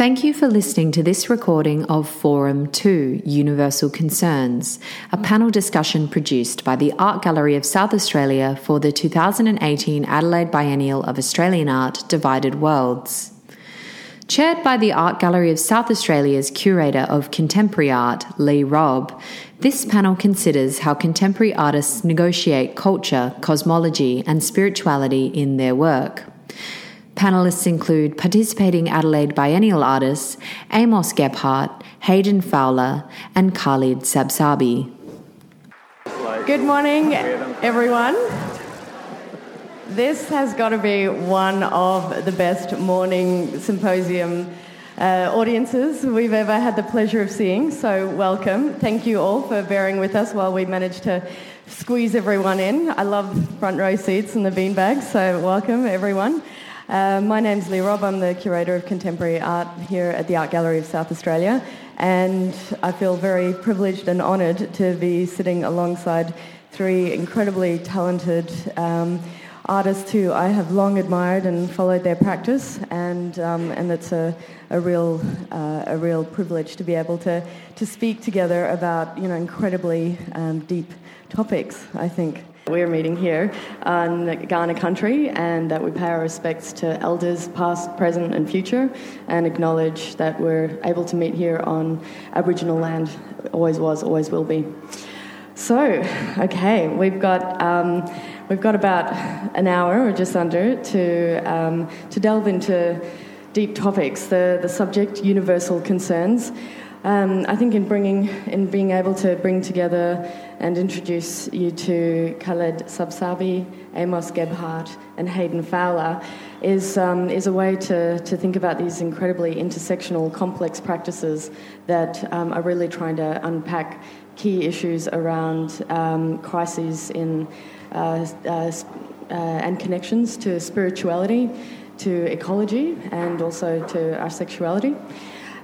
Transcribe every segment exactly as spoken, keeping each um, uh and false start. Thank you for listening to this recording of Forum two, Universal Concerns, a panel discussion produced by the Art Gallery of South Australia for the two thousand eighteen Adelaide Biennial of Australian Art, Divided Worlds. Chaired by the Art Gallery of South Australia's Curator of Contemporary Art, Leigh Robb, this panel considers how contemporary artists negotiate culture, cosmology and spirituality in their work. Panellists include participating Adelaide Biennial artists Amos Gebhardt, Hayden Fowler and Khaled Sabsabi. Good morning, everyone. This has got to be one of the best morning symposium uh, audiences we've ever had the pleasure of seeing, so welcome. Thank you all for bearing with us while we managed to squeeze everyone in. I love front row seats and the beanbags, so welcome, everyone. Uh, my name's Leigh Robb. I'm the Curator of Contemporary Art here at the Art Gallery of South Australia, and I feel very privileged and honoured to be sitting alongside three incredibly talented um, artists who I have long admired and followed their practice, and um, and it's a, a real uh, a real privilege to be able to, to speak together about, you know, incredibly um, deep topics, I think. We're meeting here on Kaurna country, and that we pay our respects to elders past, present and future, and acknowledge that we're able to meet here on Aboriginal land. Always was, always will be. So, okay, we've got um, we've got about an hour or just under to um, to delve into deep topics. The the subject, universal concerns. Um, I think in bringing, in being able to bring together and introduce you to Khaled Sabsabi, Amos Gebhardt, and Hayden Fowler is um, is a way to, to think about these incredibly intersectional, complex practices that um, are really trying to unpack key issues around um, crises in uh, uh, uh, and connections to spirituality, to ecology, and also to our sexuality.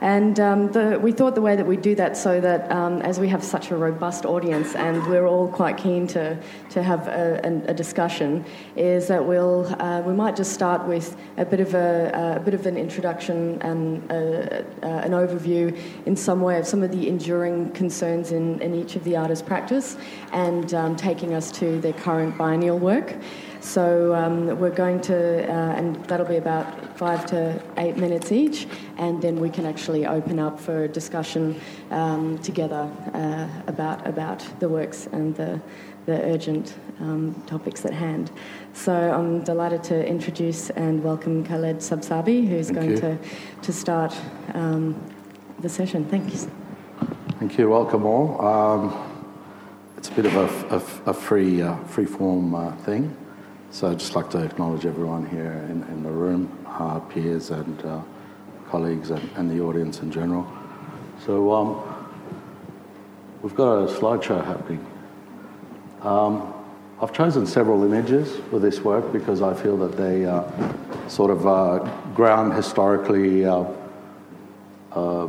And um, the, we thought the way that we do that, so that um, as we have such a robust audience and we're all quite keen to, to have a, a discussion, is that we'll uh, we might just start with a bit of a, a bit of an introduction and a, a, an overview in some way of some of the enduring concerns in, in each of the artists' practice, and um, taking us to their current biennial work. So um, we're going to, uh, and that'll be about five to eight minutes each, and then we can actually open up for discussion um, together uh, about about the works and the the urgent um, topics at hand. So I'm delighted to introduce and welcome Khaled Sabsabi, who's Thank going you. to to start um, the session. Thank you. Thank you. Welcome all. Um, it's a bit of a, a, a free uh, free form uh, thing. So I'd just like to acknowledge everyone here in, in the room, our peers and uh, colleagues and, and the audience in general. So um, we've got a slideshow happening. Um, I've chosen several images for this work because I feel that they uh, sort of uh, ground historically uh, uh,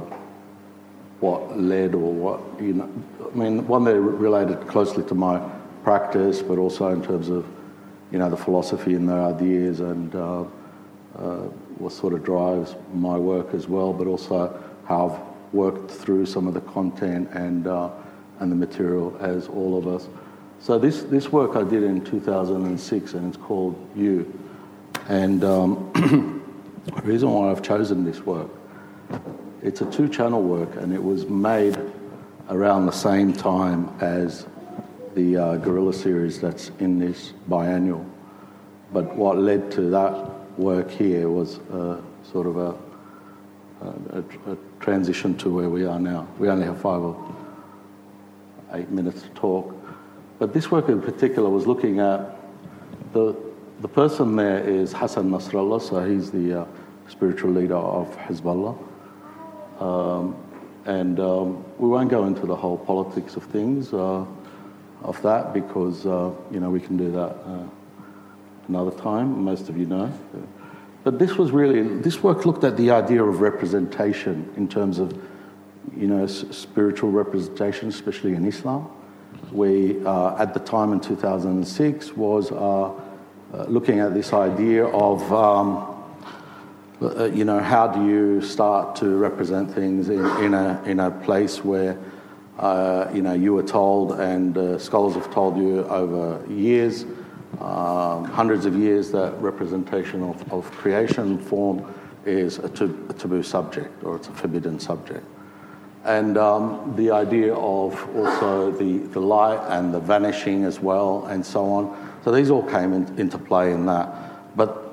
what led or what, you know, I mean, one that related closely to my practice, but also in terms of, you know, the philosophy and the ideas and uh, uh, what sort of drives my work as well, but also how I've worked through some of the content and uh, and the material as all of us. So this, this work I did in two thousand six, and it's called You. And um, the reason why I've chosen this work, it's a two-channel work, and it was made around the same time as the uh, guerrilla series that's in this biennial. But what led to that work here was uh, sort of a, a, a transition to where we are now. We only have five or eight minutes to talk. But this work in particular was looking at, the the person there is Hassan Nasrallah, so he's the uh, spiritual leader of Hezbollah. Um, and um, we won't go into the whole politics of things. Uh, of that because, uh, you know, we can do that uh, another time, most of you know. But this was really, this work looked at the idea of representation in terms of, you know, s- spiritual representation, especially in Islam. We, uh, at the time in two thousand six, was uh, uh, looking at this idea of um, uh, you know, how do you start to represent things in, in a in a place where, uh, you know, you were told and uh, scholars have told you over years, um, hundreds of years, that representation of, of creation form is a, t- a taboo subject, or it's a forbidden subject. And um, the idea of also the, the light and the vanishing as well, and so on. So these all came in, into play in that. But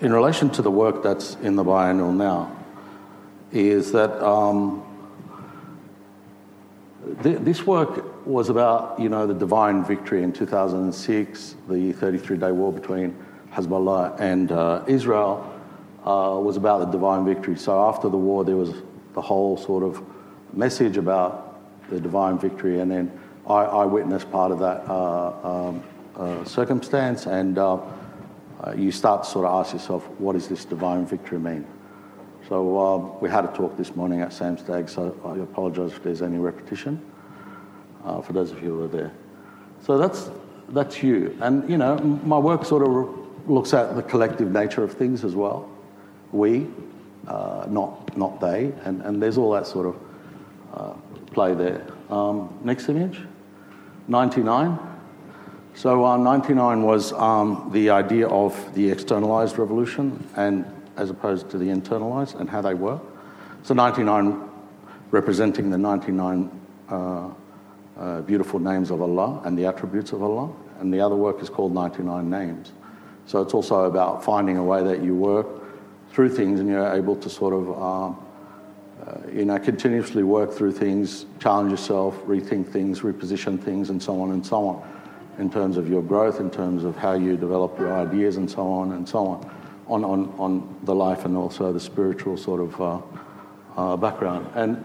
in relation to the work that's in the biennial now, is that um, th- this work was about, you know, the divine victory in two thousand six, the thirty-three-day war between Hezbollah and uh, Israel uh, was about the divine victory. So after the war, there was the whole sort of message about the divine victory, and then I, I witnessed part of that uh, um, uh, circumstance, and uh, uh, you start to sort of ask yourself, what does this divine victory mean? So uh, we had a talk this morning at Samstag, so I apologise if there's any repetition uh, for those of you who are there. So that's that's you, and you know, my work sort of re- looks at the collective nature of things as well. We, uh, not not they, and, and there's all that sort of Uh, play there. Um, next image, ninety-nine. So uh, ninety-nine was um, the idea of the externalised revolution, and as opposed to the internalised, and how they work. So ninety-nine representing the ninety-nine uh, uh, beautiful names of Allah and the attributes of Allah, and the other work is called ninety-nine Names. So it's also about finding a way that you work through things and you're able to sort of um, Uh, you know, continuously work through things, challenge yourself, rethink things, reposition things, and so on and so on, in terms of your growth, in terms of how you develop your ideas, and so on and so on, on on, on the life and also the spiritual sort of uh, uh, background. And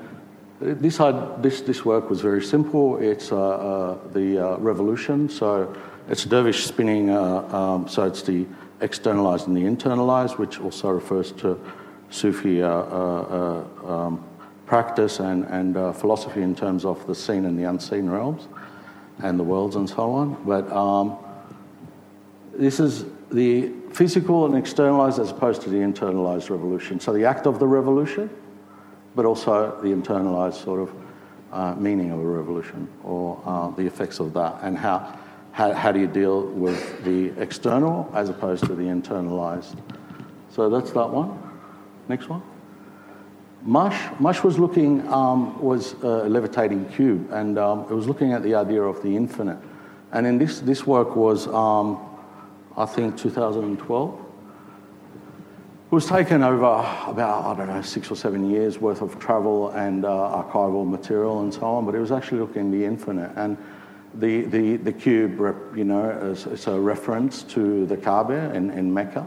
this had, this this work was very simple. It's uh, uh, the uh, revolution, so it's dervish spinning. Uh, um, so it's the externalised and the internalised, which also refers to Sufi uh, uh, uh, um, practice and, and uh, philosophy in terms of the seen and the unseen realms and the worlds and so on. But um, this is the physical and externalised as opposed to the internalised revolution. So the act of the revolution, but also the internalised sort of uh, meaning of a revolution, or uh, the effects of that, and how, how how do you deal with the external as opposed to the internalised. So that's that one. Next one. Mush. Mush was looking, um, was a levitating cube, and um, it was looking at the idea of the infinite. And in this, this work was, um, I think, two thousand twelve. It was taken over about, I don't know, six or seven years worth of travel and uh, archival material and so on, but it was actually looking at the infinite. And the, the, the cube, you know, is, is a reference to the Kaaba in, in Mecca,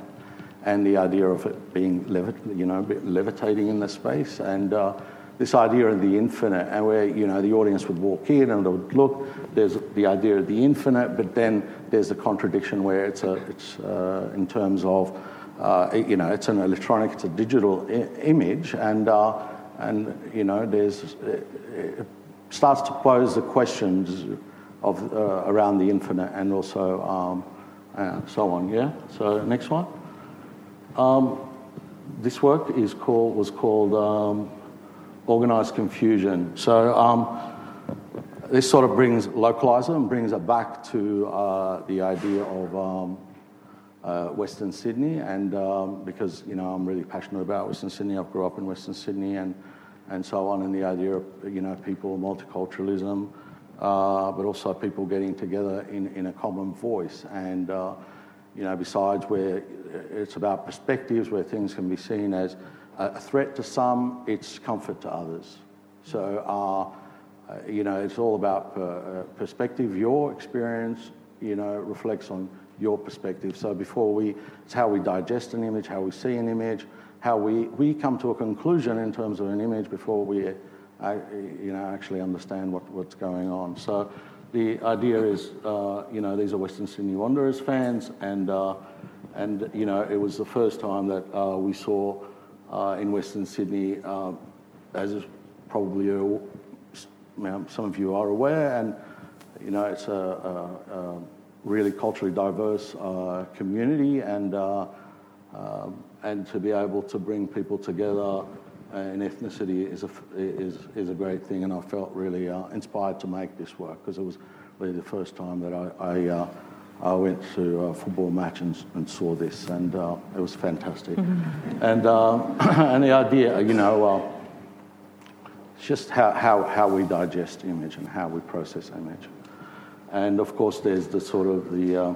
and the idea of it being levit- you know, levitating in the space, and uh, this idea of the infinite, and where, you know, the audience would walk in and they would look, there's the idea of the infinite, but then there's the contradiction where it's a, it's uh, in terms of, uh, you know, it's an electronic, it's a digital I- image, and, uh, and you know, there's, it, it starts to pose the questions of uh, around the infinite, and also um, uh, so on, yeah? So next one. Um, this work is called was called um, Organised Confusion. So um, this sort of brings localism and brings it back to uh, the idea of um, uh, Western Sydney, and um, because, you know, I'm really passionate about Western Sydney. I grew up in Western Sydney, and and so on, and the idea of, you know, people, multiculturalism, uh, but also people getting together in, in a common voice, and uh, you know, besides where it's about perspectives, where things can be seen as a threat to some, it's comfort to others. So, uh, you know, it's all about per- perspective. Your experience, you know, reflects on your perspective. So before we, it's how we digest an image, how we see an image, how we, we come to a conclusion in terms of an image before we, uh, you know, actually understand what, what's going on. So the idea is, uh, you know, these are Western Sydney Wanderers fans, and, uh, and you know, it was the first time that uh, we saw uh, in Western Sydney, uh, as is probably a, you know, some of you are aware, and, you know, it's a, a, a really culturally diverse uh, community, and uh, uh, and to be able to bring people together and ethnicity is a, is, is a great thing, and I felt really uh, inspired to make this work because it was really the first time that I I, uh, I went to a football match and, and saw this, and uh, it was fantastic. Mm-hmm. And uh, and the idea, you know, uh, just how, how, how we digest image and how we process image. And of course there's the sort of the... Uh,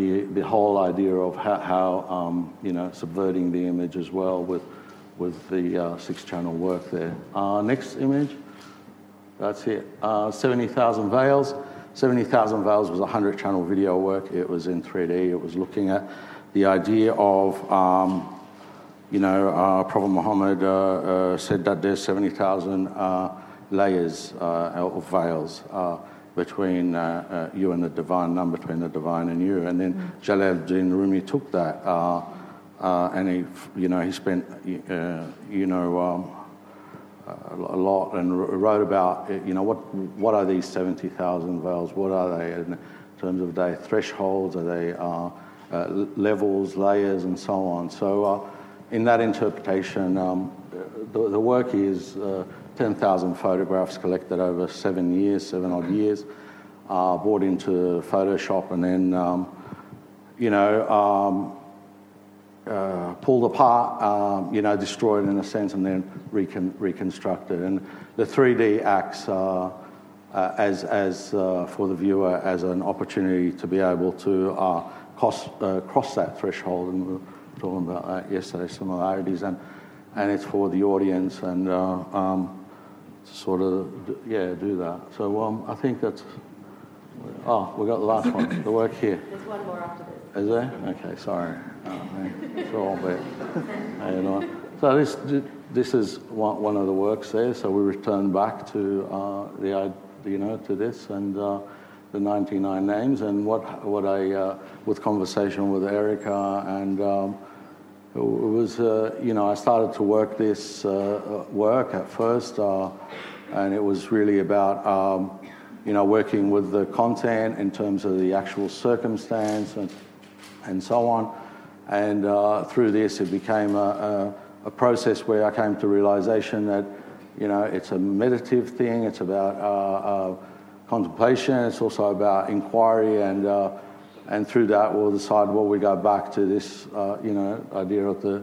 The, the whole idea of how, how um, you know, subverting the image as well with with the uh, six-channel work there. Uh, next image, that's it. Uh, seventy thousand Veils. seventy thousand Veils was a hundred-channel video work. It was in three D. It was looking at the idea of, um, you know, uh, Prophet Muhammad uh, uh, said that there's seventy thousand uh, layers uh, of veils. Uh, between uh, uh, you and the divine number, between the divine and you. And then mm. Jalaluddin Rumi took that uh, uh, and he, you know, he spent, uh, you know, um, a lot and wrote about, you know, what what are these seventy thousand veils? What are they in terms of their thresholds? Are they uh, uh, levels, layers, and so on? So uh, in that interpretation, um, the, the work is... Uh, ten thousand photographs collected over seven years, seven odd years, uh, brought into Photoshop and then, um, you know, um, uh, pulled apart, um, you know, destroyed in a sense, and then recon- reconstructed. And the three D acts uh, uh, as, as uh, for the viewer, as an opportunity to be able to uh, cross, uh, cross that threshold. And we were talking about that yesterday, similarities and. And it's for the audience, and uh, um, sort of, yeah, do that. So um, I think that's. Oh, we got the last one. The work here. There's one more after this. Is there? Okay, sorry. Oh, it's all bit. So this this is one of the works there. So we return back to uh, the you know to this and uh, the ninety-nine names, and what what I uh, with conversation with Erica and. Um, It was, uh, you know, I started to work this uh, work at first, uh, and it was really about, um, you know, working with the content in terms of the actual circumstance and and so on. And uh, through this, it became a, a, a process where I came to realization that, you know, it's a meditative thing. It's about uh, uh, contemplation. It's also about inquiry and. Uh, And through that, we'll decide, well, we go back to this, uh, you know, idea of the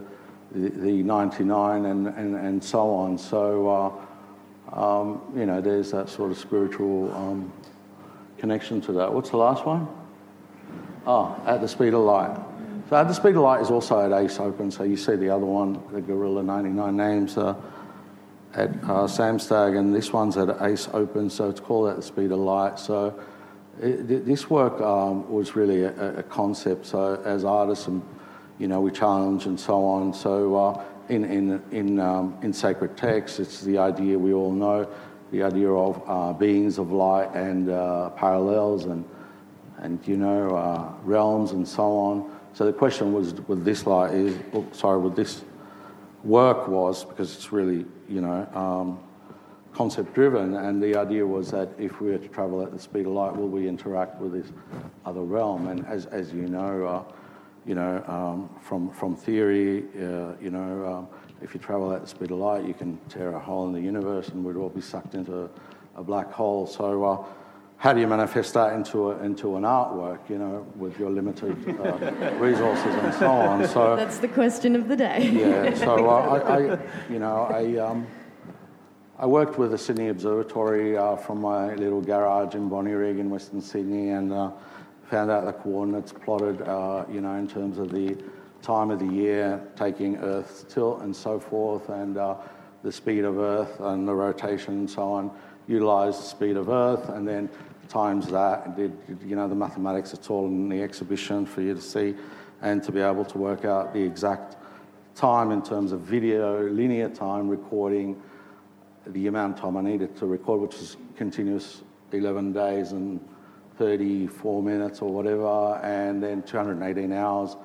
the, the ninety-nine and, and, and so on. So, uh, um, you know, there's that sort of spiritual um, connection to that. What's the last one? Oh, At the Speed of Light. So At the Speed of Light is also at Ace Open. So you see the other one, the Gorilla ninety-nine names uh, at uh, Samstag, and this one's at Ace Open. So it's called At the Speed of Light. So... It, this work um, was really a, a concept. So as artists, and, you know, we challenge and so on. So uh, in in in um, in sacred texts, it's the idea we all know, the idea of uh, beings of light and uh, parallels and and you know uh, realms and so on. So the question was with this light is oh, sorry with this work was because it's really you know. Um, concept-driven, and the idea was that if we were to travel at the speed of light, will we interact with this other realm? And as as you know, uh, you know um, from from theory, uh, you know, um, if you travel at the speed of light, you can tear a hole in the universe, and we'd all be sucked into a black hole. So, uh, how do you manifest that into a, into an artwork? You know, with your limited uh, resources and so on. So that's the question of the day. Yeah. So uh, I, I, you know, I. Um, I worked with the Sydney Observatory uh, from my little garage in Bonnyrig in Western Sydney, and uh, found out the coordinates plotted, uh, you know, in terms of the time of the year, taking Earth's tilt and so forth, and uh, the speed of Earth and the rotation and so on. Utilised the speed of Earth, and then times that, and did you know the mathematics at all in the exhibition for you to see, and to be able to work out the exact time in terms of video, linear time recording. The amount of time I needed to record, which was continuous eleven days and thirty-four minutes or whatever, and then two hundred eighteen hours.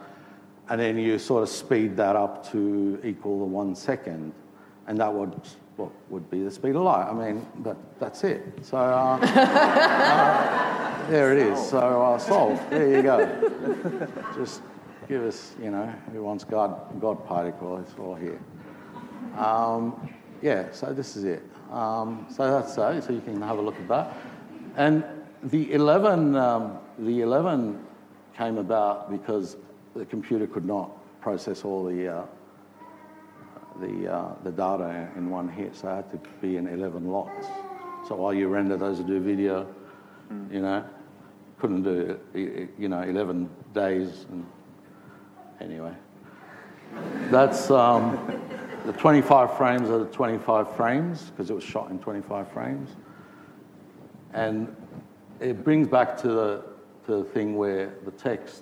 And then you sort of speed that up to equal the one second, and that would what would be the speed of light. I mean, that, that's it. So uh, uh, there it is. So uh, solved. There you go. Just Give us, you know, who wants God, God particle, it's all here. Um, yeah, so this is it. Um, so that's so, so you can have a look at that. And the eleven, um, the eleven came about because the computer could not process all the uh, the uh, the data in one hit, so it had to be in eleven lots. So while you render those and do video, mm. you know, couldn't do you know eleven days. And anyway, that's um, the twenty-five frames are the twenty-five frames because it was shot in twenty-five frames, and it brings back to the to the thing where the text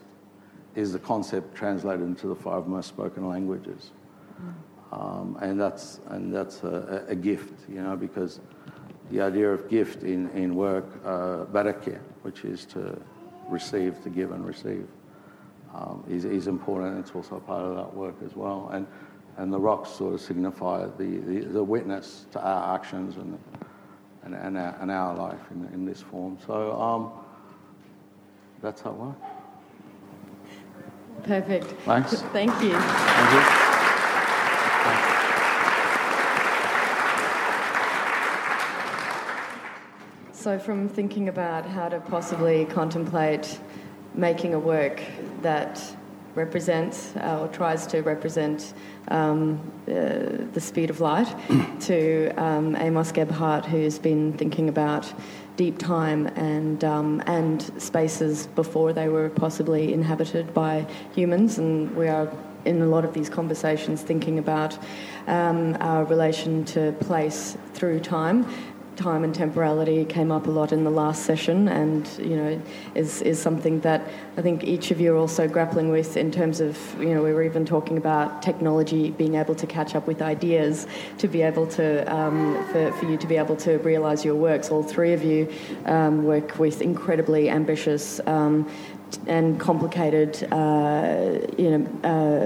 is the concept translated into the five most spoken languages, um, and that's and that's a, a gift, you know, because the idea of gift in in work, uh, barakah, which is to receive, to give and receive, um, is is important. It's also part of that work as well, and and the rocks sort of signify the the, the witness to our actions and and and our, and our life in in this form. So um, that's how it works. Perfect. Thanks. Thank you. Thank you. So from thinking about how to possibly contemplate making a work that represents uh, or tries to represent um, uh, the speed of light to um, Amos Gebhardt, who's been thinking about deep time and um, and spaces before they were possibly inhabited by humans, and we are in a lot of these conversations thinking about um, our relation to place through time. Time and temporality came up a lot in the last session, and you know is is something that I think each of you are also grappling with in terms of, you know, we were even talking about technology being able to catch up with ideas to be able to um, for, for you to be able to realise your works. All three of you um, work with incredibly ambitious um, and complicated, uh, you know,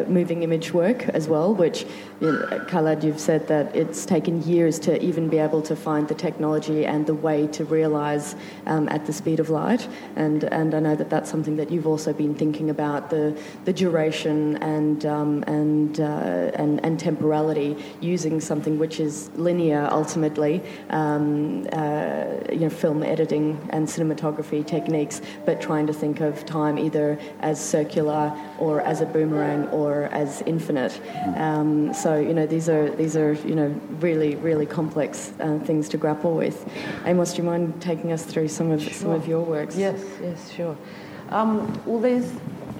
uh, moving image work as well, which, you know, Khaled, you've said that it's taken years to even be able to find the technology and the way to realise um, at the speed of light. And and I know that that's something that you've also been thinking about, the the duration and um, and, uh, and and temporality, using something which is linear ultimately, um, uh, you know, film editing and cinematography techniques, but trying to think of time either as circular or as a boomerang or as infinite. Um, so you know these are these are you know really really complex uh, things to grapple with. Amos, do you mind taking us through some of sure. some of your works? Yes, yes, sure. Um, well, there's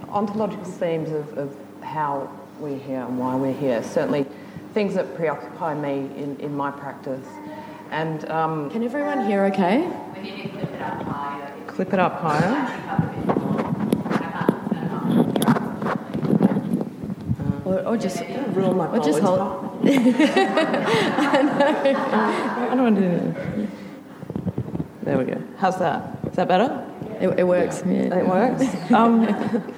ontological themes of, of how we're here and why we're here. Certainly, things that preoccupy me in, in my practice. And um, can everyone hear? Okay. We need to clip it up higher. Clip it up higher. Or, or just yeah, yeah. roll my or just hold. I don't want to do that. There we go. How's that? Is that better? It, it works. Yeah. Yeah. It works. um,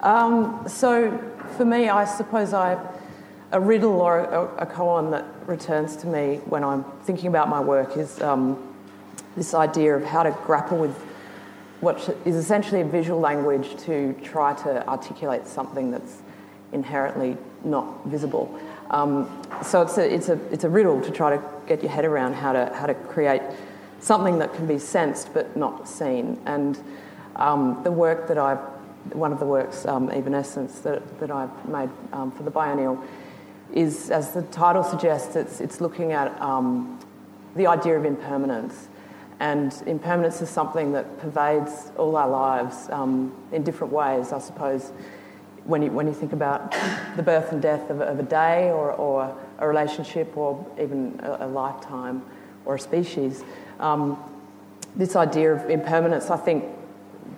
um, so for me, I suppose I a riddle or a, a koan that returns to me when I'm thinking about my work is um, this idea of how to grapple with what is essentially a visual language to try to articulate something that's inherently not visible. Um, so it's a it's a it's a riddle to try to get your head around how to how to create something that can be sensed but not seen. And um, the work that I, one of the works, um, Evanescence, that that I've made um, for the biennial, is, as the title suggests, it's it's looking at um, the idea of impermanence. And impermanence is something that pervades all our lives um, in different ways, I suppose. When you when you think about the birth and death of, of a day or, or a relationship or even a, a lifetime or a species, um, this idea of impermanence, I think,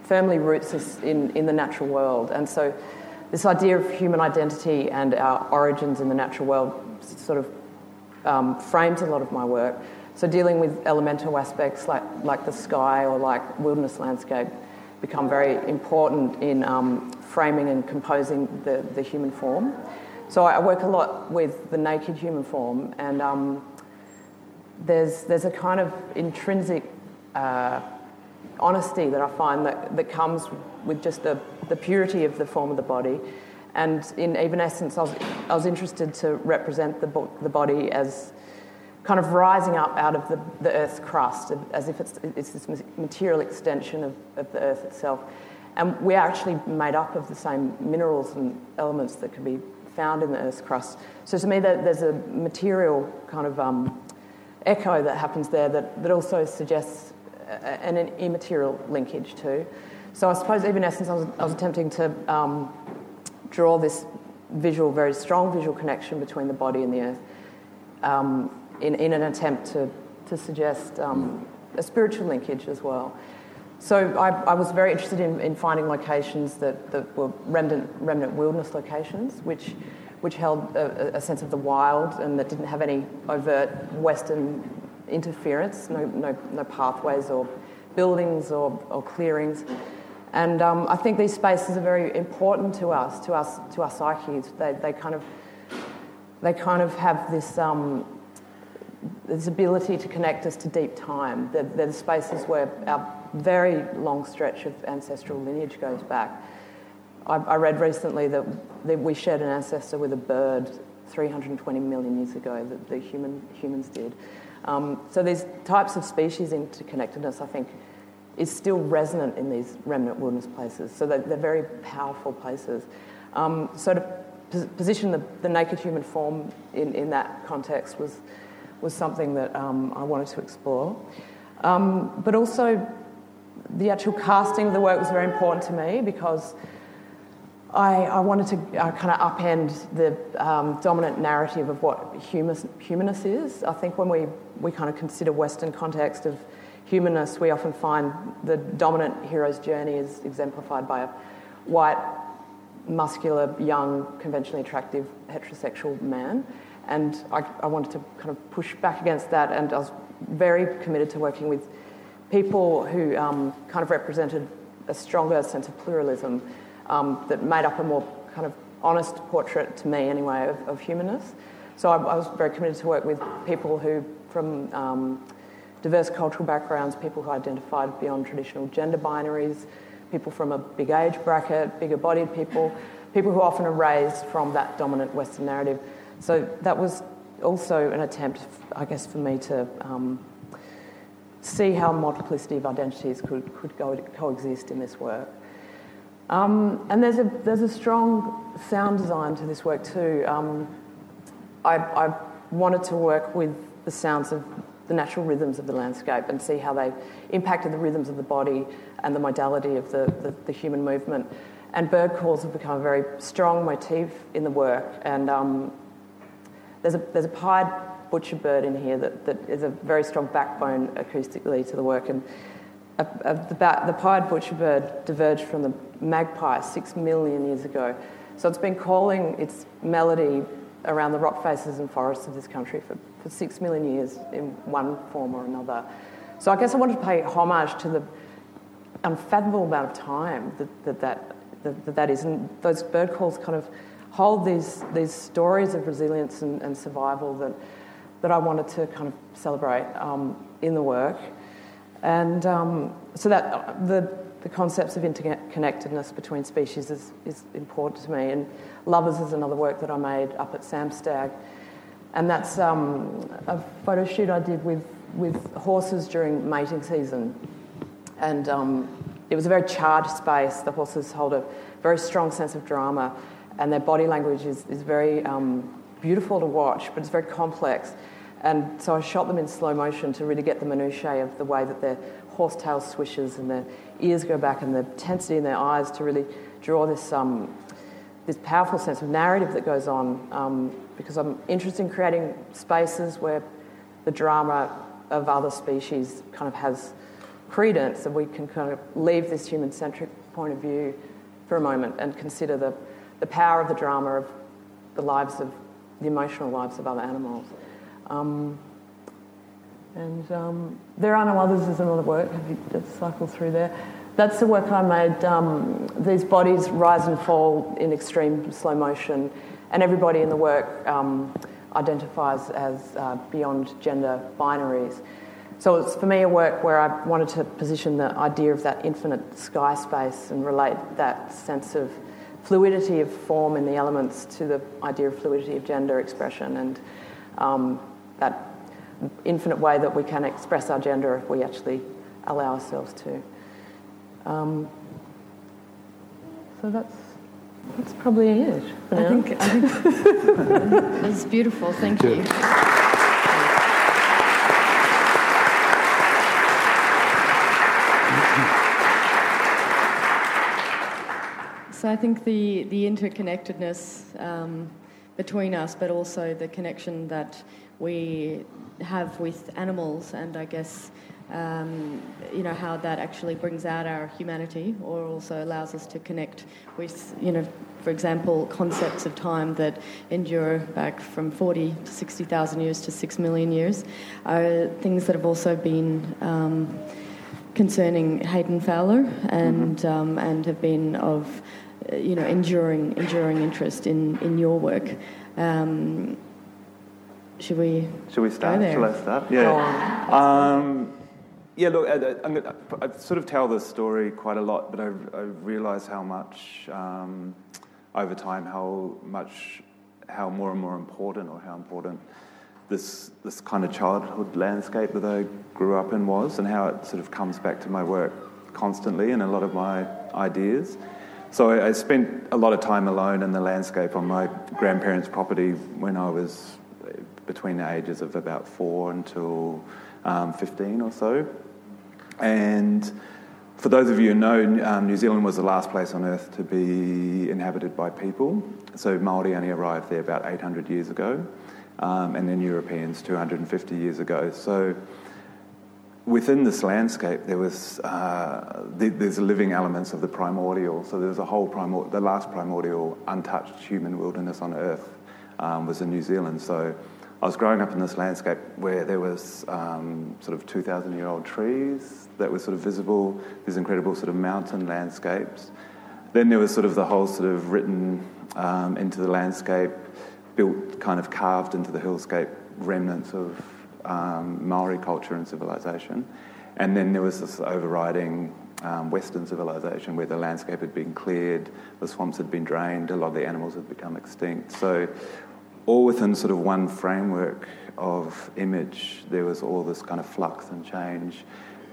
firmly roots us in, in the natural world. And so this idea of human identity and our origins in the natural world sort of um, frames a lot of my work. So dealing with elemental aspects like, like the sky or like wilderness landscape become very important in um, framing and composing the, the human form. So I work a lot with the naked human form, and um, there's there's a kind of intrinsic uh, honesty that I find that, that comes with just the the purity of the form of the body. And in Evanescence, I was, I was interested to represent the, bo- the body as kind of rising up out of the, the Earth's crust, as if it's, it's this material extension of, of the Earth itself. And we are actually made up of the same minerals and elements that can be found in the Earth's crust. So to me, that there's a material kind of um, echo that happens there that, that also suggests an, an immaterial linkage too. So I suppose Evanescence, I was, I was attempting to um, draw this visual, very strong visual connection between the body and the Earth um, in, in an attempt to, to suggest um, a spiritual linkage as well. So I, I was very interested in, in finding locations that, that were remnant, remnant wilderness locations, which which held a, a sense of the wild and that didn't have any overt Western interference, no no, no pathways or buildings or, or clearings. And um, I think these spaces are very important to us, to us, to our psyches. They they kind of they kind of have this um, this ability to connect us to deep time. They're, they're the spaces where our very long stretch of ancestral lineage goes back. I, I read recently that, that we shared an ancestor with a bird three hundred twenty million years ago, that the human humans did. Um, so these types of species interconnectedness, I think, is still resonant in these remnant wilderness places. So they're, they're very powerful places. Um, so to pos- position the, the naked human form in, in that context was was something that um, I wanted to explore. Um, but also, the actual casting of the work was very important to me because I, I wanted to uh, kind of upend the um, dominant narrative of what humus, humanness is. I think when we, we kind of consider Western context of humanness, we often find the dominant hero's journey is exemplified by a white, muscular, young, conventionally attractive, heterosexual man. And I, I wanted to kind of push back against that, and I was very committed to working with people who um, kind of represented a stronger sense of pluralism um, that made up a more kind of honest portrait, to me anyway, of, of humanness. So I, I was very committed to work with people who, from um, diverse cultural backgrounds, people who identified beyond traditional gender binaries, people from a big age bracket, bigger-bodied people, people who often are raised from that dominant Western narrative. So that was also an attempt, I guess, for me to Um, see how multiplicity of identities could, could go, coexist in this work. Um, and there's a there's a strong sound design to this work too. Um, I, I wanted to work with the sounds of the natural rhythms of the landscape and see how they impacted the rhythms of the body and the modality of the, the, the human movement. And bird calls have become a very strong motif in the work. And um, there's a there's a pied butcher bird in here that, that is a very strong backbone acoustically to the work, and a, a, the, ba- the pied butcher bird diverged from the magpie six million years ago, so it's been calling its melody around the rock faces and forests of this country for, for six million years in one form or another. So I guess I wanted to pay homage to the unfathomable amount of time that that that, that, that, that is, and those bird calls kind of hold these these stories of resilience and, and survival that that I wanted to kind of celebrate um, in the work. And um, so that the, the concepts of interconnectedness between species is, is important to me. And Lovers is another work that I made up at Samstag. And that's um, a photo shoot I did with, with horses during mating season. And um, it was a very charged space. The horses hold a very strong sense of drama, and their body language is, is very um, beautiful to watch, but it's very complex. And so I shot them in slow motion to really get the minutiae of the way that their horse tail swishes and their ears go back and the intensity in their eyes to really draw this um, this powerful sense of narrative that goes on, um, because I'm interested in creating spaces where the drama of other species kind of has credence, and we can kind of leave this human-centric point of view for a moment and consider the, the power of the drama of the lives of the emotional lives of other animals. Um, and um, There Are No Others is another work. Have you just cycled through there? That's the work I made. Um, these bodies rise and fall in extreme slow motion, and everybody in the work um, identifies as uh, beyond gender binaries. So it's for me a work where I wanted to position the idea of that infinite sky space and relate that sense of fluidity of form in the elements to the idea of fluidity of gender expression, and um, that infinite way that we can express our gender if we actually allow ourselves to. Um, so that's that's probably it. I now. think I think that's beautiful. Thank, Thank you. you. So I think the, the interconnectedness um, between us, but also the connection that we have with animals, and I guess, um, you know, how that actually brings out our humanity, or also allows us to connect with, you know, for example, concepts of time that endure back from forty to sixty thousand years to six million years, are things that have also been... Um, concerning Hayden Fowler, and mm-hmm. um, and have been of, you know, enduring enduring interest in, in your work. Um, should we? Should we start? Shall I start? Yeah. Oh. Um, yeah. Look, I, I'm gonna, I sort of tell this story quite a lot, but I, I realise how much um, over time, how much, how more and more important, or how important this this kind of childhood landscape that I grew up in was, and how it sort of comes back to my work constantly and a lot of my ideas. So I, I spent a lot of time alone in the landscape on my grandparents' property when I was between the ages of about four until um, fifteen or so. And for those of you who know, um, New Zealand was the last place on earth to be inhabited by people. So Māori only arrived there about eight hundred years ago. Um, and then Europeans two hundred fifty years ago. So within this landscape, there was uh, the, there's living elements of the primordial. So there's a whole primordial, the last primordial untouched human wilderness on Earth um, was in New Zealand. So I was growing up in this landscape where there was um, sort of two thousand year old trees that were sort of visible. These incredible sort of mountain landscapes. Then there was sort of the whole sort of written um, into the landscape, built, kind of carved into the hillscape remnants of um, Maori culture and civilization. And then there was this overriding um, Western civilization where the landscape had been cleared, the swamps had been drained, a lot of the animals had become extinct. So all within sort of one framework of image, there was all this kind of flux and change.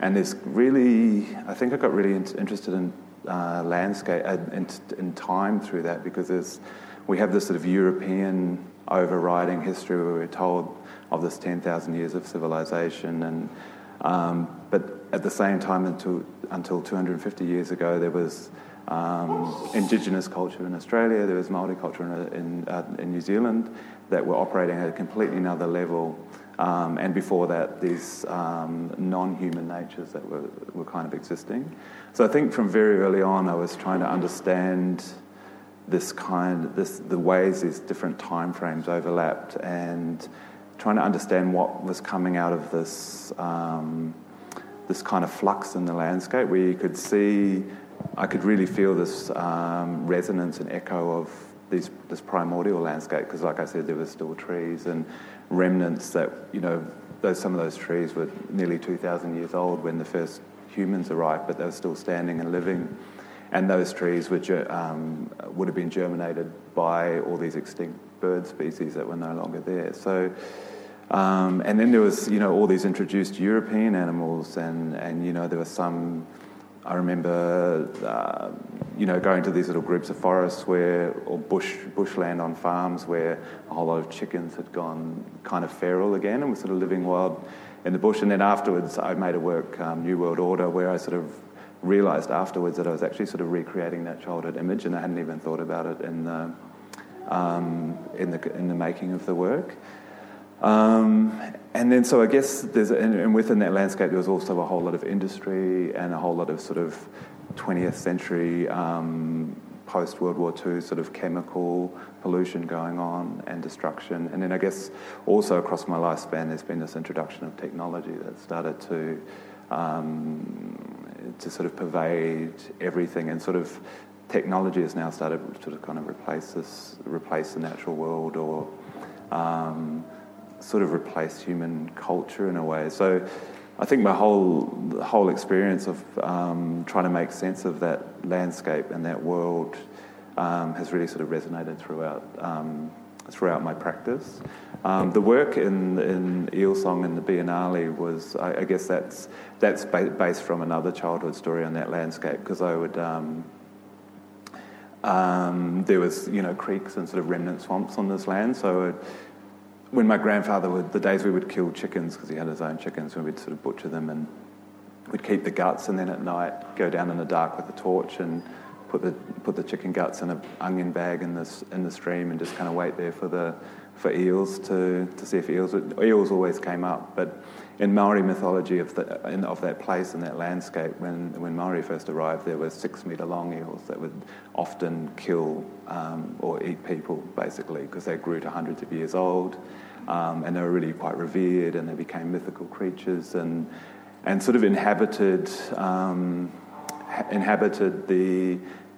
And there's really, I think I got really in- interested in uh, landscape, uh, in, in time through that, because there's we have this sort of European overriding history where we're told of this ten thousand years of civilization, and um, but at the same time, until until two hundred fifty years ago, there was um, indigenous culture in Australia, there was Māori culture in in, uh, in New Zealand that were operating at a completely another level, um, and before that, these um, non-human natures that were were kind of existing. So I think from very early on, I was trying to understand this kind, this the ways these different time frames overlapped, and trying to understand what was coming out of this um, this kind of flux in the landscape, where you could see, I could really feel this um, resonance and echo of these this primordial landscape, because, like I said, there were still trees and remnants that, you know, those some of those trees were nearly two thousand years old when the first humans arrived, but they were still standing and living. And those trees, which um, would have been germinated by all these extinct bird species that were no longer there. So, um, and then there was, you know, all these introduced European animals, and, and you know, there were some. I remember, uh, you know, going to these little groups of forests where, or bush bushland on farms where a whole lot of chickens had gone kind of feral again and were sort of living wild in the bush. And then afterwards, I made a work, um, New World Order, where I sort of realised afterwards that I was actually sort of recreating that childhood image, and I hadn't even thought about it in the um, in the in the making of the work. Um, and then, so I guess there's, and, and within that landscape, there was also a whole lot of industry and a whole lot of sort of twentieth century um, post World War Two sort of chemical pollution going on and destruction. And then I guess also across my lifespan, there's been this introduction of technology that started to. Um, to sort of pervade everything, and sort of technology has now started to sort of kind of replace this, replace the natural world, or um, sort of replace human culture in a way. So I think my whole the whole experience of um, trying to make sense of that landscape and that world um, has really sort of resonated throughout um, throughout my practice. Um, the work in in Eelsong and the Biennale was, I, I guess that's that's ba- based from another childhood story on that landscape, because I would. Um, Um, there was, you know, creeks and sort of remnant swamps on this land. So it, when my grandfather would, the days we would kill chickens, because he had his own chickens, and we'd sort of butcher them and we'd keep the guts, and then at night go down in the dark with a torch and put the put the chicken guts in an onion bag in this in the stream and just kind of wait there for the for eels to, to see if eels would, eels always came up. But in Māori mythology of the in, of that place and that landscape, when when Māori first arrived, there were six metre long eels that would often kill um, or eat people, basically, because they grew to hundreds of years old, um, and they were really quite revered, and they became mythical creatures and and sort of inhabited um, ha- inhabited the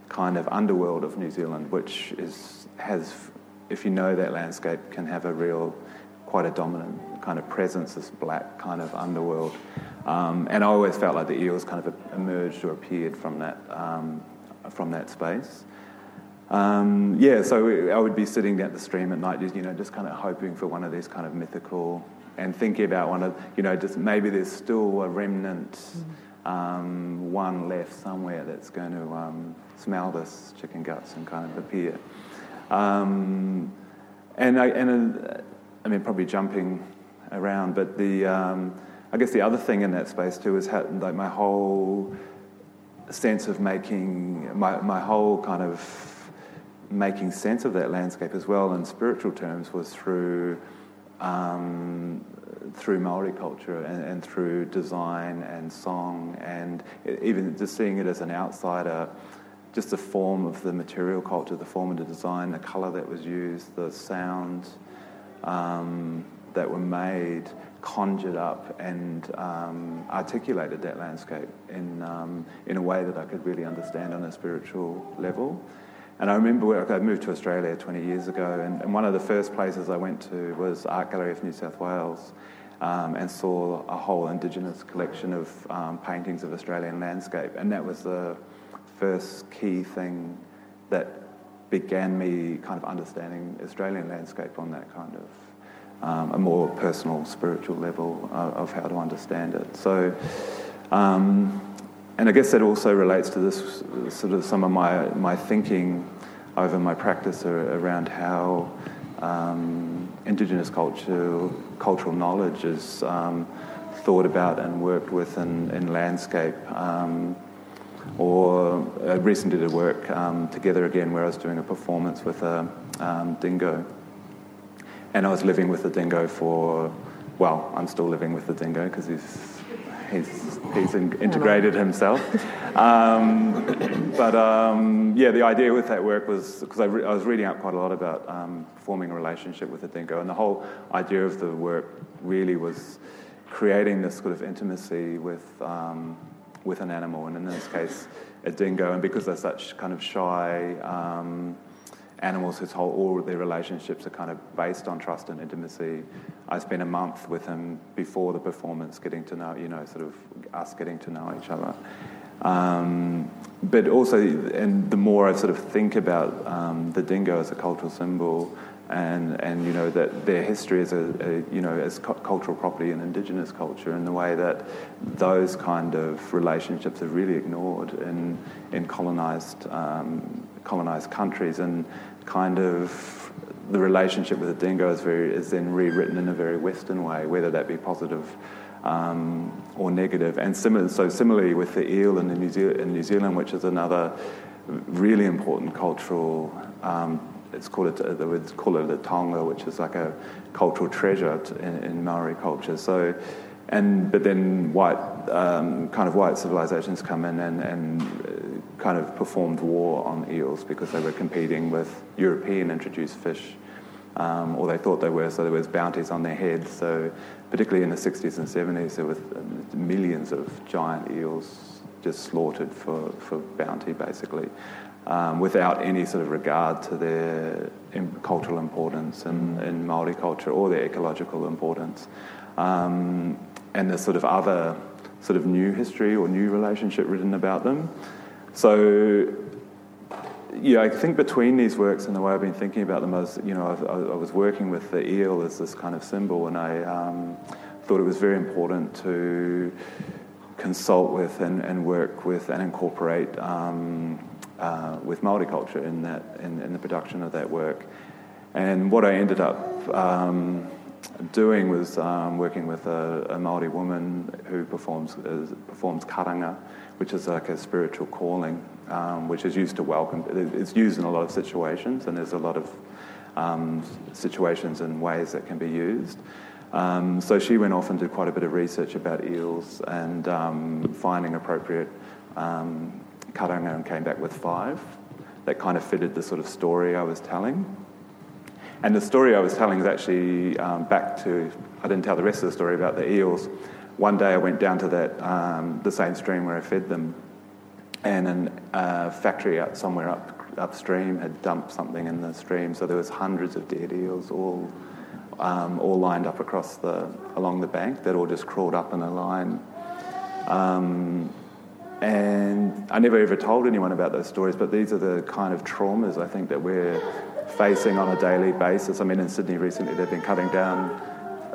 kind of underworld of New Zealand, which is has. If you know that landscape, can have a real, quite a dominant kind of presence, this black kind of underworld. Um, and I always felt like the eels kind of emerged or appeared from that um, from that space. Um, yeah, so I would be sitting at the stream at night, you know, just kind of hoping for one of these kind of mythical, and thinking about one of, you know, just maybe there's still a remnant, mm-hmm. um, one left somewhere that's going to um, smell this chicken guts and kind of appear. Um, and I, and uh, I mean, probably jumping around, but the um, I guess the other thing in that space too is how, like, my whole sense of making my my whole kind of making sense of that landscape as well in spiritual terms was through um, through Māori culture and, and through design and song, and even just seeing it as an outsider. Just the form of the material culture, the form of the design, the colour that was used, the sound um, that were made, conjured up and um, articulated that landscape in um, in a way that I could really understand on a spiritual level. And I remember when I moved to Australia twenty years ago, and, and one of the first places I went to was Art Gallery of New South Wales, um, and saw a whole Indigenous collection of um, paintings of Australian landscape, and that was the first key thing that began me kind of understanding Australian landscape on that kind of um, a more personal, spiritual level of, of how to understand it. So, um, and I guess that also relates to this sort of some of my, my thinking over my practice around how um, Indigenous culture, cultural knowledge is um, thought about and worked with in, in landscape. Um, Or I recently did a work um, together again where I was doing a performance with a um, dingo. And I was living with the dingo for, well, I'm still living with the dingo because he's he's he's in- integrated himself. Um, but um, yeah, the idea with that work was, because I, re- I was reading up quite a lot about um, forming a relationship with the dingo, and the whole idea of the work really was creating this sort of intimacy with... Um, with an animal, and in this case a dingo, and because they're such kind of shy um, animals whose whole all of their relationships are kind of based on trust and intimacy, I spent a month with him before the performance getting to know, you know, sort of us getting to know each other. Um, but also, and the more I sort of think about um, the dingo as a cultural symbol, and and you know that their history is a, a you know as cu- cultural property in Indigenous culture, and the way that those kind of relationships are really ignored in in colonised um, colonised countries, and kind of the relationship with the dingo is very is then rewritten in a very Western way, whether that be positive um, or negative. And similar, so similarly with the eel in the New Zealand, in New Zealand, which is another really important cultural. Um, It's called it. They would call it the tonga, which is like a cultural treasure in, in Maori culture. So, and but then white um, kind of white civilizations come in and, and kind of performed war on eels because they were competing with European introduced fish, um, or they thought they were. So there was bounties on their heads. So particularly in the sixties and seventies, there were millions of giant eels just slaughtered for, for bounty, basically. Um, without any sort of regard to their im- cultural importance in, in Māori culture or their ecological importance. Um, and there's sort of other sort of new history or new relationship written about them. So, yeah, I think between these works and the way I've been thinking about them, I was, you know, I, I was working with the eel as this kind of symbol, and I um, thought it was very important to consult with and, and work with and incorporate um, uh, with Māori culture in that in, in the production of that work. And what I ended up um, doing was um, working with a, a Māori woman who performs uh, performs karanga, which is like a spiritual calling, um, which is used to welcome. It's used in a lot of situations, and there's a lot of um, situations and ways that can be used. Um, so she went off and did quite a bit of research about eels and um, finding appropriate um, karanga, and came back with five that kind of fitted the sort of story I was telling. And the story I was telling is actually um, back to, I didn't tell the rest of the story about the eels. One day I went down to that um, the same stream where I fed them, and an uh, factory out somewhere up upstream had dumped something in the stream, so there was hundreds of dead eels all um, all lined up across the along the bank that all just crawled up in a line. Um, and I never ever told anyone about those stories, but these are the kind of traumas I think that we're facing on a daily basis. I mean, in Sydney recently they've been cutting down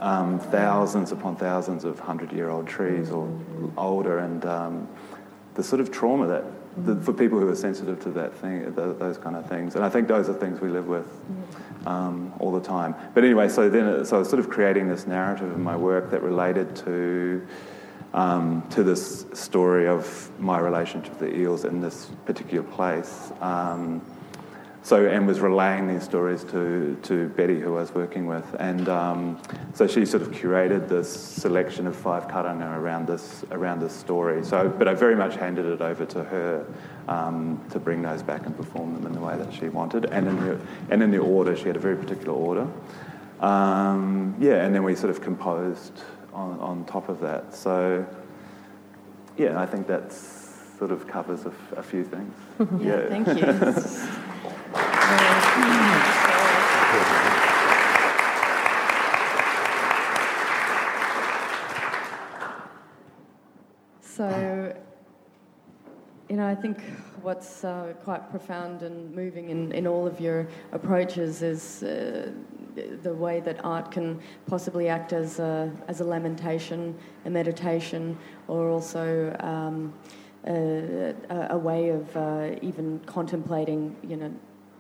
um, thousands upon thousands of hundred-year-old trees or older, and um, the sort of trauma that the, for people who are sensitive to that thing, the, those kind of things. And I think those are things we live with um, all the time. But anyway, so then so I was sort of creating this narrative in my work that related to um, to this story of my relationship to the eels in this particular place. Um, So and was relaying these stories to, to Betty, who I was working with, and um, so she sort of curated this selection of five karanga around this around this story. So, but I very much handed it over to her um, to bring those back and perform them in the way that she wanted, and in her, and in the order. She had a very particular order. Um, yeah, and then we sort of composed on, on top of that. So, yeah, I think that sort of covers a, a few things. Yeah, yeah. Thank you. So, you know, I think what's uh, quite profound and moving in, in all of your approaches is uh, the way that art can possibly act as a, as a lamentation, a meditation, or also um, a, a way of uh, even contemplating, you know,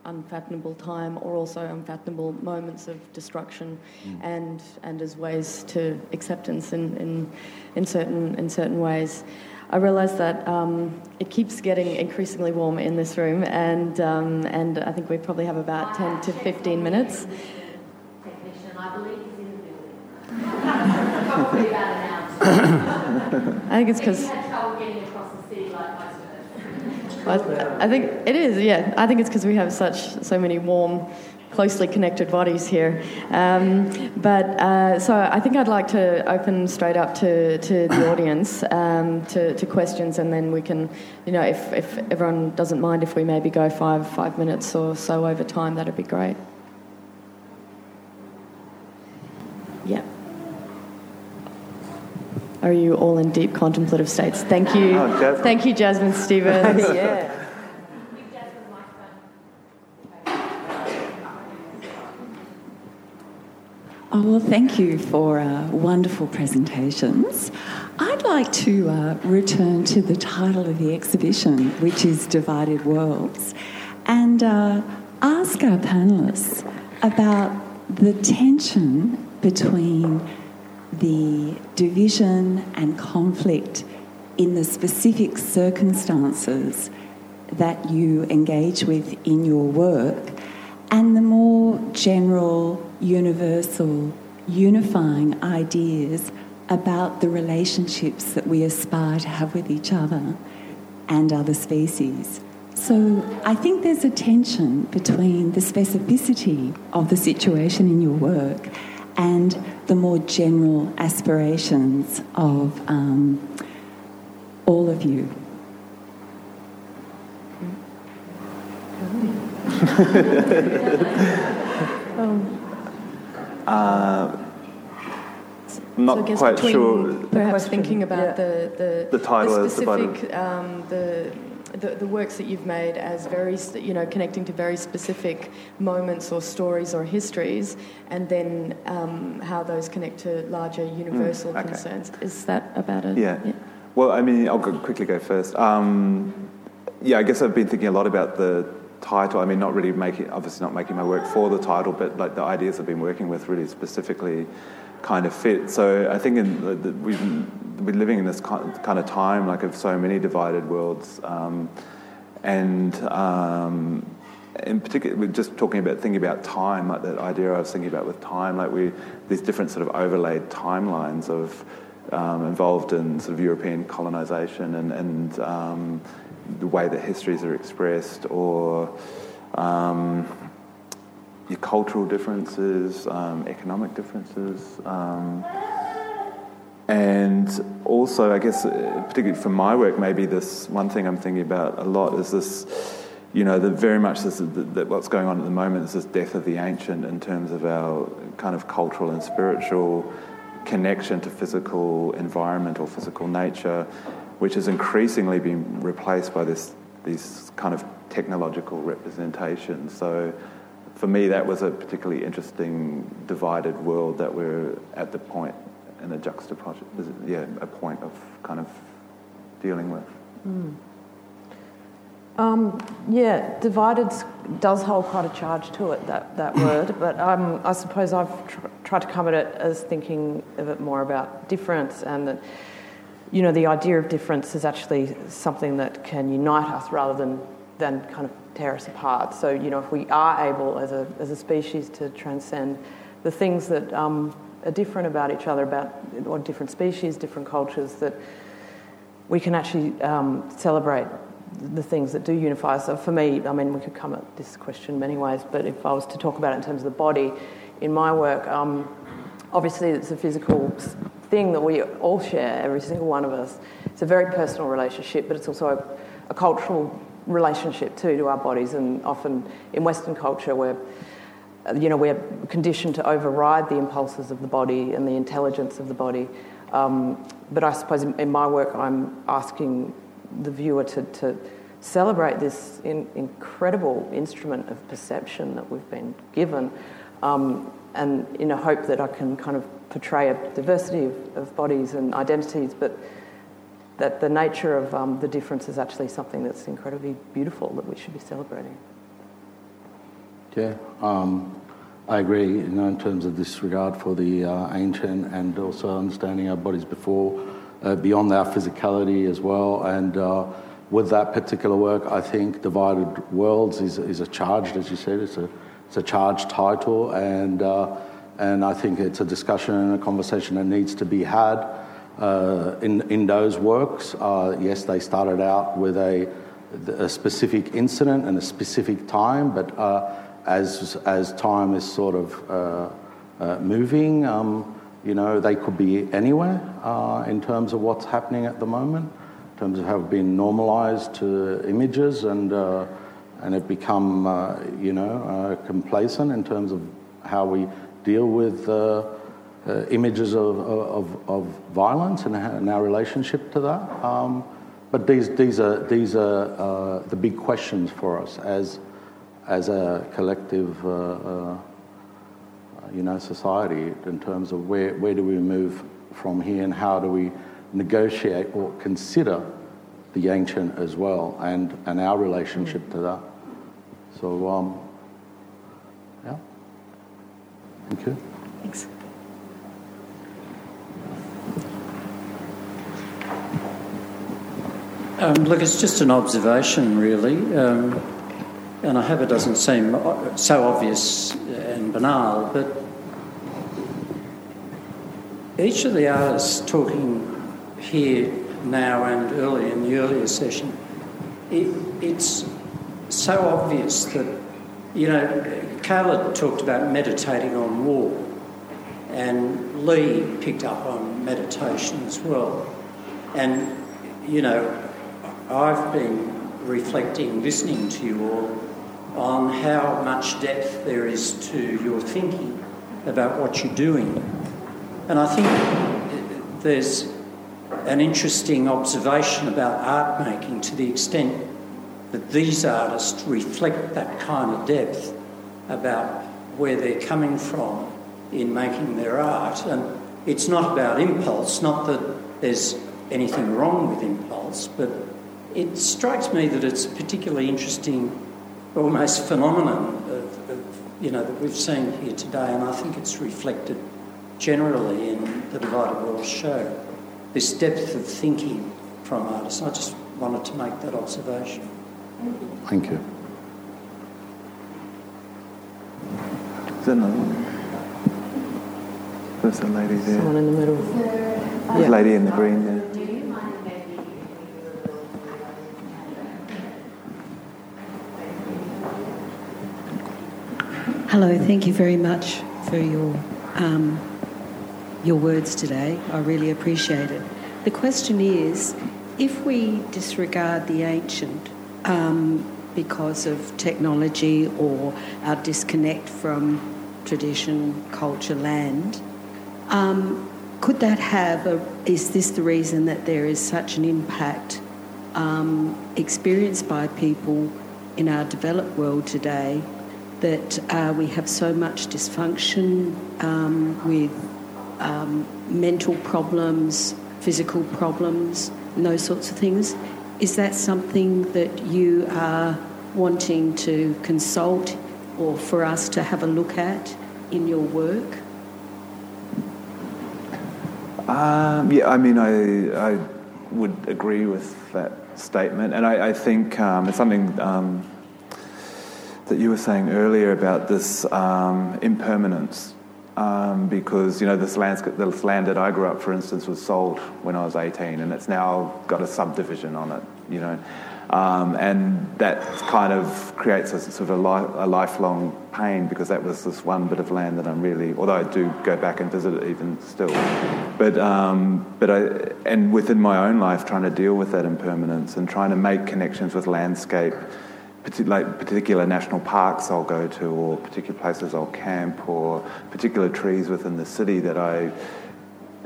unfathomable time, or also unfathomable moments of destruction, mm. and and as ways to acceptance in in, in certain in certain ways. I realise that um, it keeps getting increasingly warm in this room, and um, and I think we probably have about ten to fifteen minutes. Technician, I believe he's in the building. Probably about an hour. I think it's because. I, I think it is, yeah. I think it's because we have such so many warm, closely connected bodies here. Um, but uh, so I think I'd like to open straight up to, to the audience um, to, to questions, and then we can, you know, if, if everyone doesn't mind, if we maybe go five five minutes or so over time, that'd be great. Yeah. Are you all in deep contemplative states? Thank you. Oh, thank you, Jasmine Stevens. Yeah. Oh, well, thank you for uh, wonderful presentations. I'd like to uh, return to the title of the exhibition, which is Divided Worlds, and uh, ask our panellists about the tension between the division and conflict in the specific circumstances that you engage with in your work, and the more general, universal, unifying ideas about the relationships that we aspire to have with each other and other species. So I think there's a tension between the specificity of the situation in your work and the more general aspirations of um, all of you. um, uh, I'm not so quite between, sure. Perhaps thinking about yeah. the, the, the, title the specific, the, um, the, the the works that you've made as very, you know, connecting to very specific moments or stories or histories, and then um, how those connect to larger universal mm, okay. concerns. Is that about it? Yeah. yeah. Well, I mean, I'll go, quickly go first. Um, yeah, I guess I've been thinking a lot about the title. I mean, not really making, obviously not making my work for the title, but like the ideas I've been working with really specifically kind of fit. So I think in the, the, we've been living in this kind of time, like, of so many divided worlds, um, and um, in particular, we're just talking about thinking about time, like that idea I was thinking about with time, like we these different sort of overlaid timelines of um, involved in sort of European colonisation and and um, the way that histories are expressed, or um, your cultural differences, um, economic differences, um, and also, I guess, particularly for my work, maybe this one thing I'm thinking about a lot is this, you know, the very much this, that what's going on at the moment is this death of the ancient in terms of our kind of cultural and spiritual connection to physical environment or physical nature, which is increasingly being replaced by this these kind of technological representations. So for me, that was a particularly interesting divided world that we're at the point in a juxtaposition, yeah, a point of kind of dealing with. Mm. Um, yeah, divided does hold quite a charge to it, that, that word, but um, I suppose I've tr- tried to come at it as thinking of it more about difference, and that, you know, the idea of difference is actually something that can unite us rather than, than kind of tear us apart. So, you know, if we are able as a as a species to transcend the things that um, are different about each other, about or different species, different cultures, that we can actually um, celebrate the things that do unify us. So for me, I mean, we could come at this question many ways, but if I was to talk about it in terms of the body, in my work, um, obviously it's a physical thing that we all share, every single one of us. It's a very personal relationship, but it's also a, a cultural relationship too to our bodies, and often in Western culture we're, you know, we're conditioned to override the impulses of the body and the intelligence of the body. Um, but I suppose in, in my work I'm asking the viewer to, to celebrate this in, incredible instrument of perception that we've been given, um, and in a hope that I can kind of portray a diversity of, of bodies and identities, but that the nature of um, the difference is actually something that's incredibly beautiful that we should be celebrating. Yeah, um, I agree, you know, in terms of this regard for the uh, ancient, and also understanding our bodies before, uh, beyond our physicality as well. And uh, with that particular work, I think Divided Worlds is is a charged, as you said, it's a it's a charged title, and uh, and I think it's a discussion and a conversation that needs to be had. Uh, in in those works, uh, yes, they started out with a, a specific incident and a specific time, but uh, as as time is sort of uh, uh, moving, um, you know, they could be anywhere uh, in terms of what's happening at the moment, in terms of how it's been normalised to images, and uh, and it become uh, you know uh, complacent in terms of how we deal with. Uh, Uh, images of, of of violence and our relationship to that, um, but these these are these are uh, the big questions for us as as a collective, uh, uh, you know, society, in terms of where where do we move from here, and how do we negotiate or consider the ancient as well, and, and our relationship to that. So, um, yeah, thank you. Thanks. Um, look, it's just an observation, really, um, and I hope it doesn't seem so obvious and banal, but each of the artists talking here now and early in the earlier session, it, it's so obvious that, you know, Khaled talked about meditating on war, and Leigh picked up on meditation as well, and, you know, I've been reflecting, listening to you all, on how much depth there is to your thinking about what you're doing. And I think there's an interesting observation about art making to the extent that these artists reflect that kind of depth about where they're coming from in making their art. And it's not about impulse, not that there's anything wrong with impulse, but it strikes me that it's a particularly interesting almost phenomenon of, of, you know, that we've seen here today, and I think it's reflected generally in the Divided World show, this depth of thinking from artists. I just wanted to make that observation. Thank you. Is there another one? There's a lady there. Someone in the middle. There's a yeah. lady in the green there. Do you mind if maybe you can... Hello, thank you very much for your um, your words today. I really appreciate it. The question is, if we disregard the ancient um, because of technology or our disconnect from tradition, culture, land, um, could that have a... Is this the reason that there is such an impact um, experienced by people in our developed world today, that uh, we have so much dysfunction um, with um, mental problems, physical problems, and those sorts of things? Is that something that you are wanting to consult or for us to have a look at in your work? Um, yeah, I mean, I, I would agree with that statement. And I, I think um, it's something um, that you were saying earlier about this um, impermanence. Um, because, you know, this, landscape, this land that I grew up, for instance, was sold when I was eighteen, and it's now got a subdivision on it, you know. Um, and that kind of creates a sort of a, life, a lifelong pain, because that was this one bit of land that I'm really... Although I do go back and visit it even still. But, um, but I... And within my own life, trying to deal with that impermanence and trying to make connections with landscape, like particular national parks I'll go to, or particular places I'll camp, or particular trees within the city that I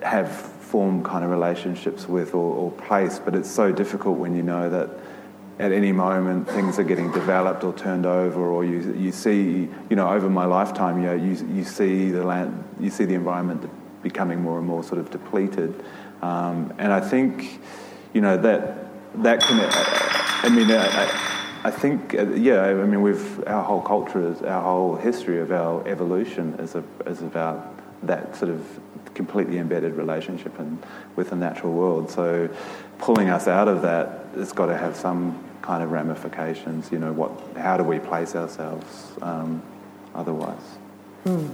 have formed kind of relationships with or, or place. But it's so difficult when you know that at any moment things are getting developed or turned over, or you you see, you know, over my lifetime, you know, you you see the land, you see the environment becoming more and more sort of depleted. Um, and I think, you know, that that can, I mean. I, I, I think, yeah, I mean, we've our whole culture, is, our whole history of our evolution is a, is about that sort of completely embedded relationship and with the natural world. So pulling us out of that, it's got to have some kind of ramifications. You know, what? How do we place ourselves um, otherwise? Hmm.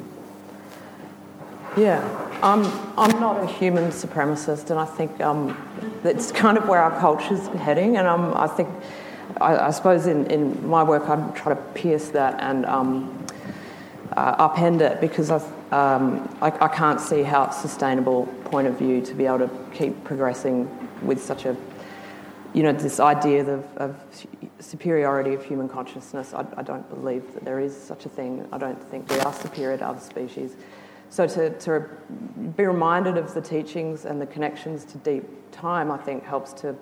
Yeah, I'm I'm not a human supremacist, and I think um, that's kind of where our culture's heading, and I'm, I think... I, I suppose in, in my work I try to pierce that and um, uh, upend it, because I've, um, I, I can't see how it's sustainable point of view to be able to keep progressing with such a, you know, this idea of, of superiority of human consciousness. I, I don't believe that there is such a thing. I don't think we are superior to other species. So to, to be reminded of the teachings and the connections to deep time, I think, helps to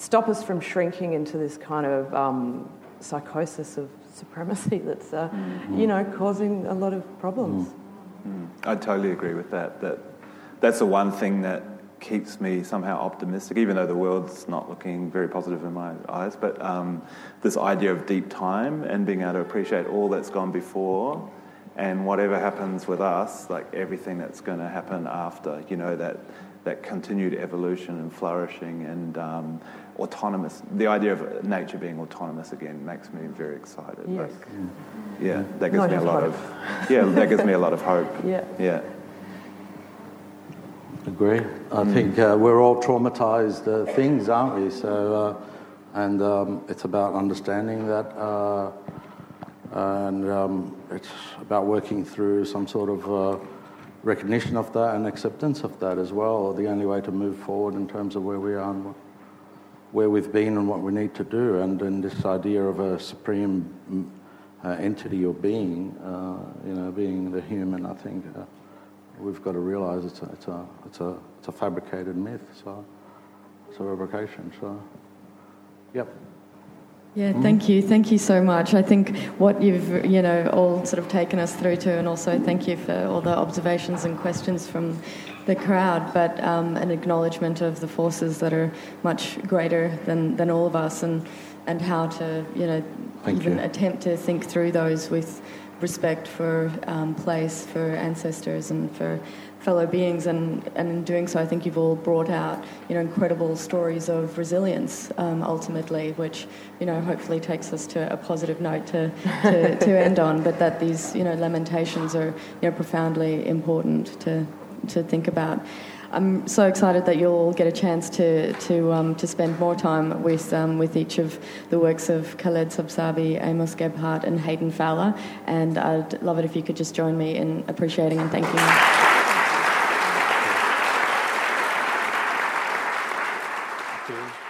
stop us from shrinking into this kind of um, psychosis of supremacy that's, uh, mm. you know, causing a lot of problems. Mm. Mm. I totally agree with that. That that's the one thing that keeps me somehow optimistic, even though the world's not looking very positive in my eyes. But um, this idea of deep time and being able to appreciate all that's gone before, and whatever happens with us, like everything that's going to happen after, you know, that that continued evolution and flourishing and um, autonomous. The idea of nature being autonomous again makes me very excited. Yes. Like, yeah, that gives Not me a lot hope. of yeah, that gives me a lot of hope. Yeah, yeah. Agree. I mm. think uh, we're all traumatized uh, things, aren't we? So, uh, and um, it's about understanding that, uh, and um, it's about working through some sort of. Uh, recognition of that and acceptance of that as well, the only way to move forward in terms of where we are and where we've been and what we need to do. And in this idea of a supreme uh, entity or being, uh, you know, being the human, I think uh, we've got to realise it's a, it's a it's a it's a fabricated myth. So it's a fabrication. So, yep. Yeah, thank you. Thank you so much. I think what you've, you know, all sort of taken us through to, and also thank you for all the observations and questions from the crowd, but um, an acknowledgement of the forces that are much greater than, than all of us, and, and how to, you know, thank even you. Attempt to think through those with respect for um, place, for ancestors and for fellow beings, and, and in doing so I think you've all brought out, you know, incredible stories of resilience um, ultimately, which, you know, hopefully takes us to a positive note to, to, to end on, but that these, you know, lamentations are, you know, profoundly important to to think about. I'm so excited that you'll get a chance to to um, to spend more time with um, with each of the works of Khaled Sabsabi, Amos Gebhardt and Hayden Fowler, and I'd love it if you could just join me in appreciating and thanking them. Thank you.